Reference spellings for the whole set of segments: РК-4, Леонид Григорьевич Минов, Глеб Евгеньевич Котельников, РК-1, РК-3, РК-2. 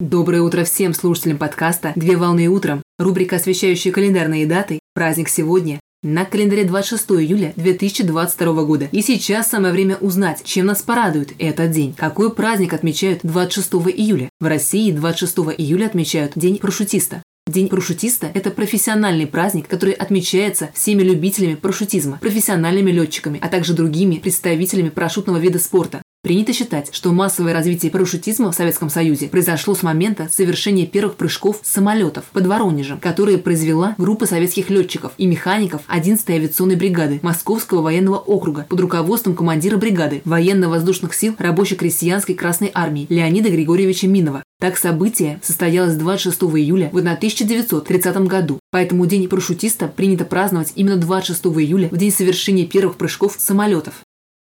Доброе утро всем слушателям подкаста «Две волны утром». Рубрика, освещающая календарные даты, праздник сегодня, на календаре 26 июля 2022 года. И сейчас самое время узнать, чем нас порадует этот день. Какой праздник отмечают 26 июля? В России 26 июля отмечают День парашютиста. День парашютиста – это профессиональный праздник, который отмечается всеми любителями парашютизма, профессиональными летчиками, а также другими представителями парашютного вида спорта. Принято считать, что массовое развитие парашютизма в Советском Союзе произошло с момента совершения первых прыжков с самолетов под Воронежем, которые произвела группа советских летчиков и механиков 11-й авиационной бригады Московского военного округа под руководством командира бригады военно-воздушных сил рабоче-крестьянской Красной армии Леонида Григорьевича Минова. Так, событие состоялось 26 июля в 1930 году, поэтому День парашютиста принято праздновать именно 26 июля, в день совершения первых прыжков с самолетов.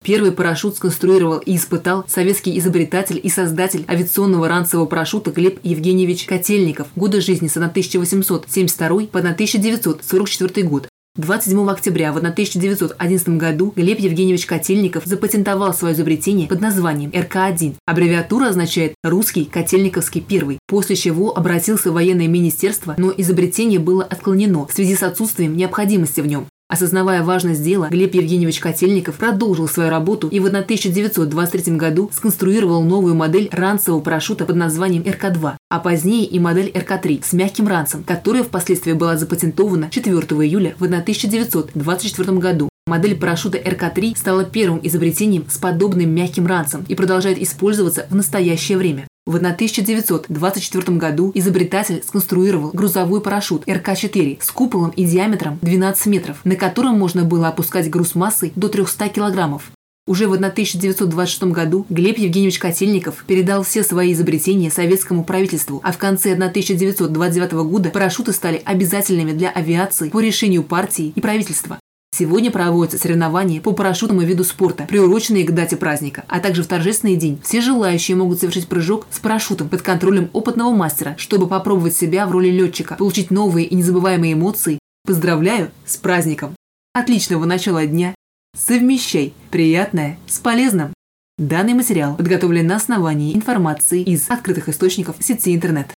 Первый парашют сконструировал и испытал советский изобретатель и создатель авиационного ранцевого парашюта Глеб Евгеньевич Котельников. Годы жизни с 1872 по 1944 год. 27 октября в 1911 году Глеб Евгеньевич Котельников запатентовал свое изобретение под названием РК-1. Аббревиатура означает «Русский Котельниковский первый», после чего обратился в военное министерство, но изобретение было отклонено в связи с отсутствием необходимости в нем. Осознавая важность дела, Глеб Евгеньевич Котельников продолжил свою работу и в 1923 году сконструировал новую модель ранцевого парашюта под названием РК-2, а позднее и модель РК-3 с мягким ранцем, которая впоследствии была запатентована 4 июля в 1924 году. Модель парашюта РК-3 стала первым изобретением с подобным мягким ранцем и продолжает использоваться в настоящее время. В 1924 году изобретатель сконструировал грузовой парашют РК-4 с куполом и диаметром 12 метров, на котором можно было опускать груз массой до 300 килограммов. Уже в 1926 году Глеб Евгеньевич Котельников передал все свои изобретения советскому правительству, а в конце 1929 года парашюты стали обязательными для авиации по решению партии и правительства. Сегодня проводятся соревнования по парашютному виду спорта, приуроченные к дате праздника, а также в торжественный день. Все желающие могут совершить прыжок с парашютом под контролем опытного мастера, чтобы попробовать себя в роли летчика, получить новые и незабываемые эмоции. Поздравляю с праздником! Отличного начала дня! Совмещай приятное с полезным! Данный материал подготовлен на основании информации из открытых источников сети интернет.